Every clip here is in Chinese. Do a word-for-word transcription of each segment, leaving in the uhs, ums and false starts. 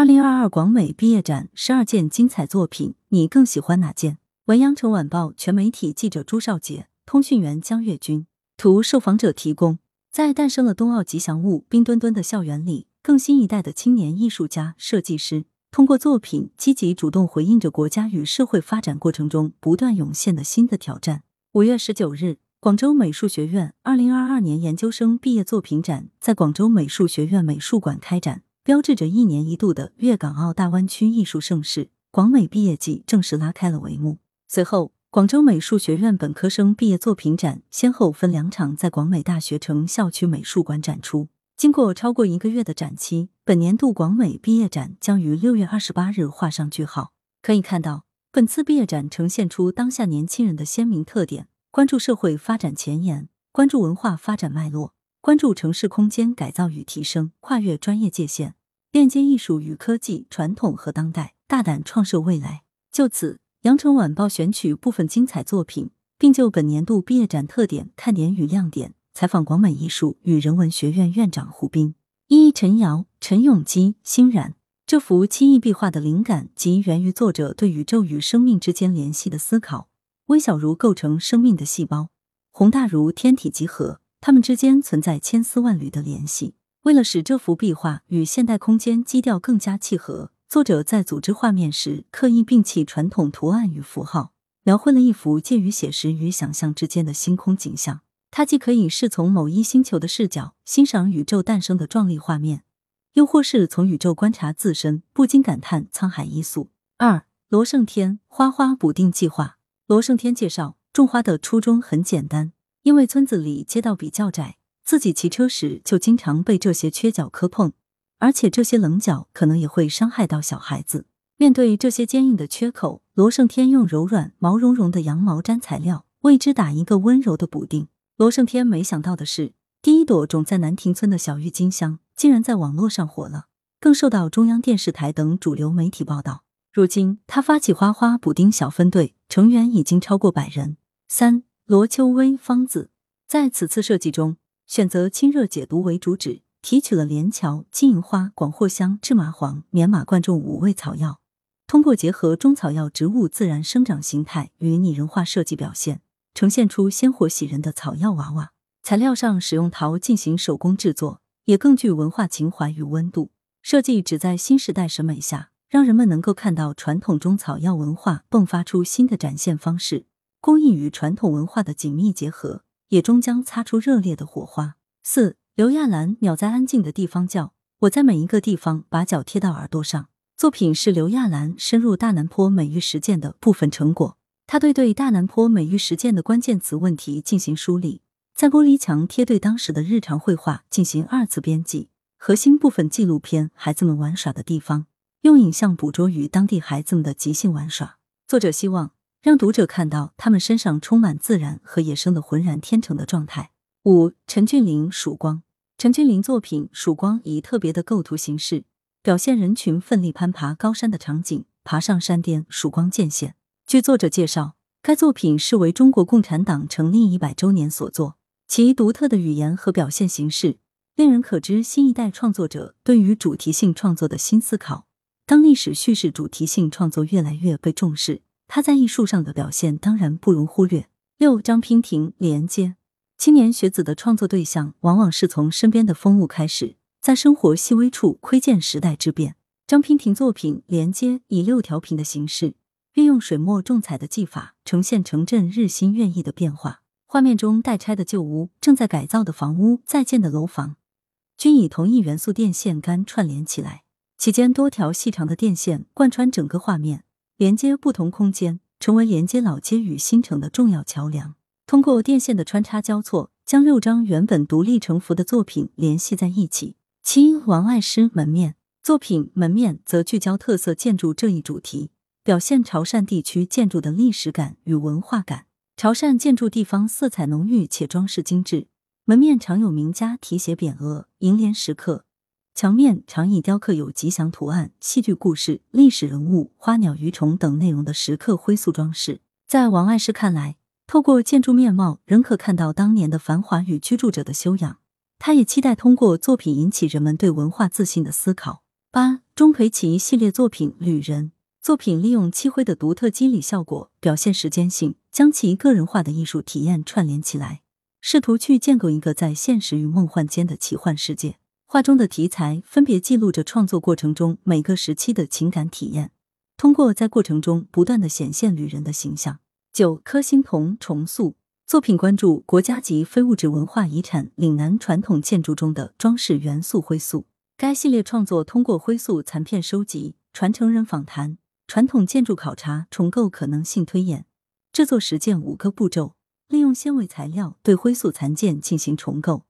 二零二二广美毕业展十二件精彩作品，你更喜欢哪件？文阳城晚报全媒体记者朱少杰，通讯员江月军，图受访者提供。在诞生了冬奥吉祥物冰墩墩的校园里，更新一代的青年艺术家、设计师，通过作品积极主动回应着国家与社会发展过程中不断涌现的新的挑战。五月十九日，广州美术学院二零二二年研究生毕业作品展在广州美术学院美术馆开展，标志着一年一度的粤港澳大湾区艺术盛事，广美毕业季正式拉开了帷幕。随后，广州美术学院本科生毕业作品展先后分两场在广美大学城校区美术馆展出。经过超过一个月的展期，本年度广美毕业展将于六月二十八日画上句号。可以看到，本次毕业展呈现出当下年轻人的鲜明特点，关注社会发展前沿，关注文化发展脉络，关注城市空间改造与提升，跨越专业界限，链接艺术与科技、传统和当代，大胆创设未来。就此，羊城晚报选取部分精彩作品，并就本年度毕业展特点、看点与亮点，采访广美艺术与人文学院院长胡斌、一陈瑶、陈永基、欣然。这幅七艺壁画的灵感即源于作者对宇宙与生命之间联系的思考，微小如构成生命的细胞，宏大如天体集合，它们之间存在千丝万缕的联系。为了使这幅壁画与现代空间基调更加契合，作者在组织画面时刻意摒弃传统图案与符号，描绘了一幅介于写实与想象之间的星空景象。它既可以是从某一星球的视角欣赏宇宙诞生的壮丽画面，又或是从宇宙观察自身，不禁感叹沧海一粟。二、罗胜天花花补丁计划。罗胜天介绍，种花的初衷很简单，因为村子里街道比较窄，自己骑车时就经常被这些缺角磕碰，而且这些棱角可能也会伤害到小孩子。面对这些坚硬的缺口，罗胜天用柔软毛茸茸的羊毛毡材料为之打一个温柔的补丁。罗胜天没想到的是，第一朵种在南亭村的小郁金香竟然在网络上火了，更受到中央电视台等主流媒体报道。如今他发起花花补丁小分队，成员已经超过百人。三、罗秋薇方子。在此次设计中，选择清热解毒为主旨，提取了连翘、金银花、广藿香、芝麻黄、棉马贯众五味草药，通过结合中草药植物自然生长形态与拟人化设计表现，呈现出鲜活喜人的草药娃娃。材料上使用陶进行手工制作，也更具文化情怀与温度。设计旨在新时代审美下，让人们能够看到传统中草药文化迸发出新的展现方式，工艺与传统文化的紧密结合，也终将擦出热烈的火花。四、刘亚兰鸟在安静的地方叫，我在每一个地方把脚贴到耳朵上。作品是刘亚兰深入大南坡美育实践的部分成果，他对对大南坡美育实践的关键词问题进行梳理，在玻璃墙贴对当时的日常绘画进行二次编辑，核心部分纪录片孩子们玩耍的地方，用影像捕捉与当地孩子们的即兴玩耍。作者希望让读者看到他们身上充满自然和野生的浑然天成的状态。五、陈俊霖曙光。陈俊霖作品《曙光》以特别的构图形式，表现人群奋力攀爬高山的场景，爬上山巅，曙光渐现。据作者介绍，该作品是为中国共产党成立一百周年所作，其独特的语言和表现形式，令人可知新一代创作者对于主题性创作的新思考。当历史叙事主题性创作越来越被重视，它在艺术上的表现当然不容忽略。六、张娉婷连接。青年学子的创作对象往往是从身边的风物开始，在生活细微处窥见时代之变。张娉婷作品《连接》以六条屏的形式，运用水墨重彩的技法，呈现城镇日新月异的变化。画面中待拆的旧屋、正在改造的房屋、在建的楼房，均以同一元素电线杆串联起来，其间多条细长的电线贯穿整个画面，连接不同空间，成为连接老街与新城的重要桥梁。通过电线的穿插交错，将六张原本独立成幅的作品联系在一起。七、王爱诗门面。作品《门面》则聚焦特色建筑这一主题，表现潮汕地区建筑的历史感与文化感。潮汕建筑地方色彩浓郁且装饰精致，门面常有名家题写匾额、楹联石刻，墙面常以雕刻有吉祥图案、戏剧故事、历史人物、花鸟鱼虫等内容的石刻灰塑装饰。在王爱诗看来，透过建筑面貌仍可看到当年的繁华与居住者的修养，他也期待通过作品引起人们对文化自信的思考，八、钟馗起义系列作品《旅人》作品利用漆灰的独特肌理效果，表现时间性，将其个人化的艺术体验串联起来，试图去建构一个在现实与梦幻间的奇幻世界。画中的题材分别记录着创作过程中每个时期的情感体验，通过在过程中不断的显现旅人的形象。九、柯星同重塑作品关注国家级非物质文化遗产岭南传统建筑中的装饰元素灰塑。该系列创作通过灰塑残片收集、传承人访谈、传统建筑考察、重构可能性推演、制作实践五个步骤，利用纤维材料对灰塑残件进行重构，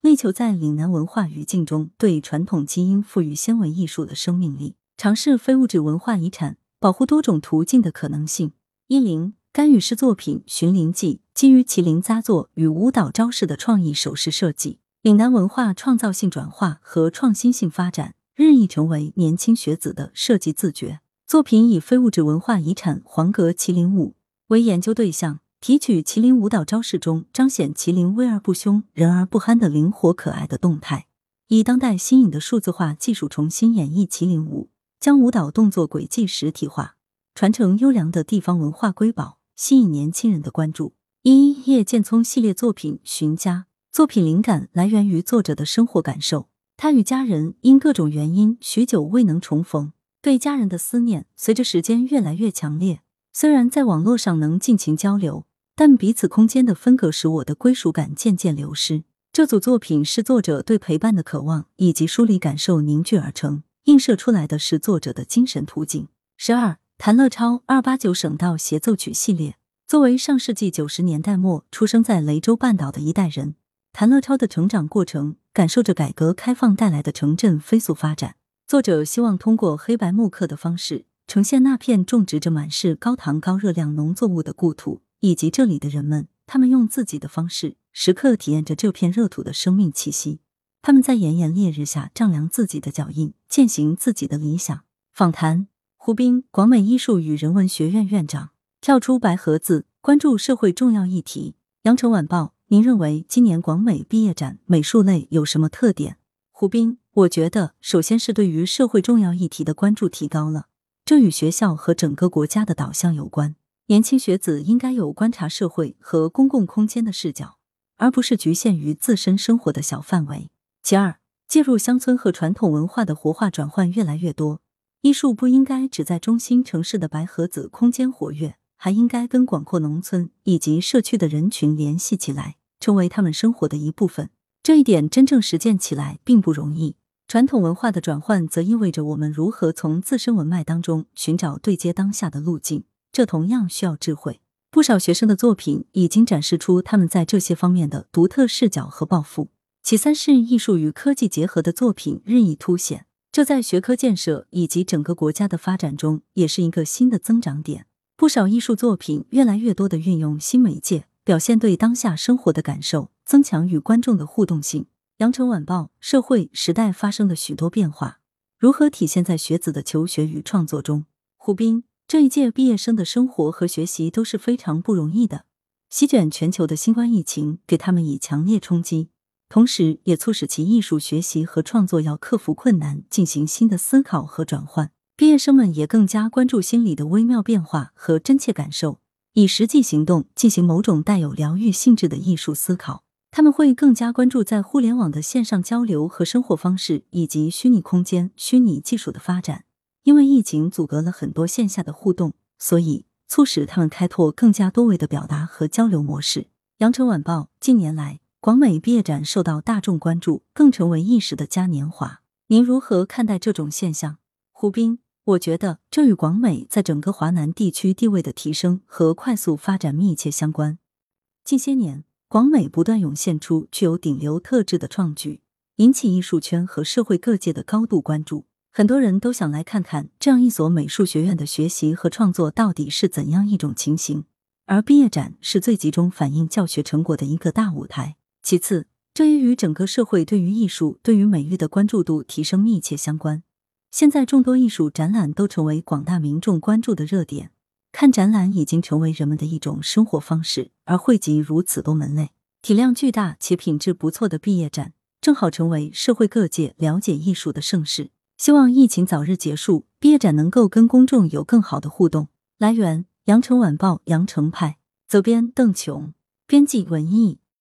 力求在岭南文化语境中对传统基因赋予纤维艺术的生命力，尝试非物质文化遗产保护多种途径的可能性。一零甘雨诗作品《寻林记》基于麒麟扎作与舞蹈招式的创意首饰设计，岭南文化创造性转化和创新性发展日益成为年轻学子的设计自觉。作品以非物质文化遗产黄格麒麟舞为研究对象，提取麒麟舞蹈招式中彰显麒麟威而不凶、人而不憨的灵活可爱的动态，以当代新颖的数字化技术重新演绎麒麟舞，将舞蹈动作轨迹实体化，传承优良的地方文化瑰宝，吸引年轻人的关注。一、叶剑聪系列作品《寻家》作品灵感来源于作者的生活感受，他与家人因各种原因许久未能重逢，对家人的思念随着时间越来越强烈，虽然在网络上能尽情交流，但彼此空间的分隔使我的归属感渐渐流失。这组作品是作者对陪伴的渴望以及梳理感受凝聚而成，映射出来的是作者的精神途径。十二、谭乐超二八九省道协奏曲系列作为上世纪九十年代末出生在雷州半岛的一代人，谭乐超的成长过程感受着改革开放带来的城镇飞速发展。作者希望通过黑白木刻的方式呈现那片种植着满是高糖高热量农作物的故土，以及这里的人们，他们用自己的方式时刻体验着这片热土的生命气息，他们在炎炎烈日下丈量自己的脚印，践行自己的理想。访谈胡斌，广美艺术与人文学院院长。跳出白盒子，关注社会重要议题。羊城晚报，您认为今年广美毕业展美术类有什么特点？胡斌，我觉得首先是对于社会重要议题的关注提高了，这与学校和整个国家的导向有关。年轻学子应该有观察社会和公共空间的视角，而不是局限于自身生活的小范围。其二，介入乡村和传统文化的活化转换越来越多，艺术不应该只在中心城市的白盒子空间活跃，还应该跟广阔农村以及社区的人群联系起来，成为他们生活的一部分。这一点真正实践起来并不容易。传统文化的转换则意味着我们如何从自身文脉当中寻找对接当下的路径，这同样需要智慧。不少学生的作品已经展示出他们在这些方面的独特视角和抱负。其三是艺术与科技结合的作品日益凸显，这在学科建设以及整个国家的发展中也是一个新的增长点。不少艺术作品越来越多地运用新媒介，表现对当下生活的感受，增强与观众的互动性。羊城晚报，社会时代发生的许多变化，如何体现在学子的求学与创作中？胡斌，这一届毕业生的生活和学习都是非常不容易的，席卷全球的新冠疫情给他们以强烈冲击，同时也促使其艺术学习和创作要克服困难，进行新的思考和转换。毕业生们也更加关注心理的微妙变化和真切感受，以实际行动进行某种带有疗愈性质的艺术思考。他们会更加关注在互联网的线上交流和生活方式，以及虚拟空间、虚拟技术的发展。因为疫情阻隔了很多线下的互动，所以促使他们开拓更加多维的表达和交流模式。羊城晚报，近年来广美毕业展受到大众关注，更成为一时的嘉年华。您如何看待这种现象？胡斌，我觉得这与广美在整个华南地区地位的提升和快速发展密切相关。近些年，广美不断涌现出具有顶流特质的创举，引起艺术圈和社会各界的高度关注。很多人都想来看看这样一所美术学院的学习和创作到底是怎样一种情形，而毕业展是最集中反映教学成果的一个大舞台。其次，这也与整个社会对于艺术、对于美育的关注度提升密切相关。现在众多艺术展览都成为广大民众关注的热点，看展览已经成为人们的一种生活方式，而汇集如此多门类、体量巨大且品质不错的毕业展，正好成为社会各界了解艺术的盛事。希望疫情早日结束，毕业展能够跟公众有更好的互动。来源：羊城晚报羊城派，责编：邓琼，编辑：文艺。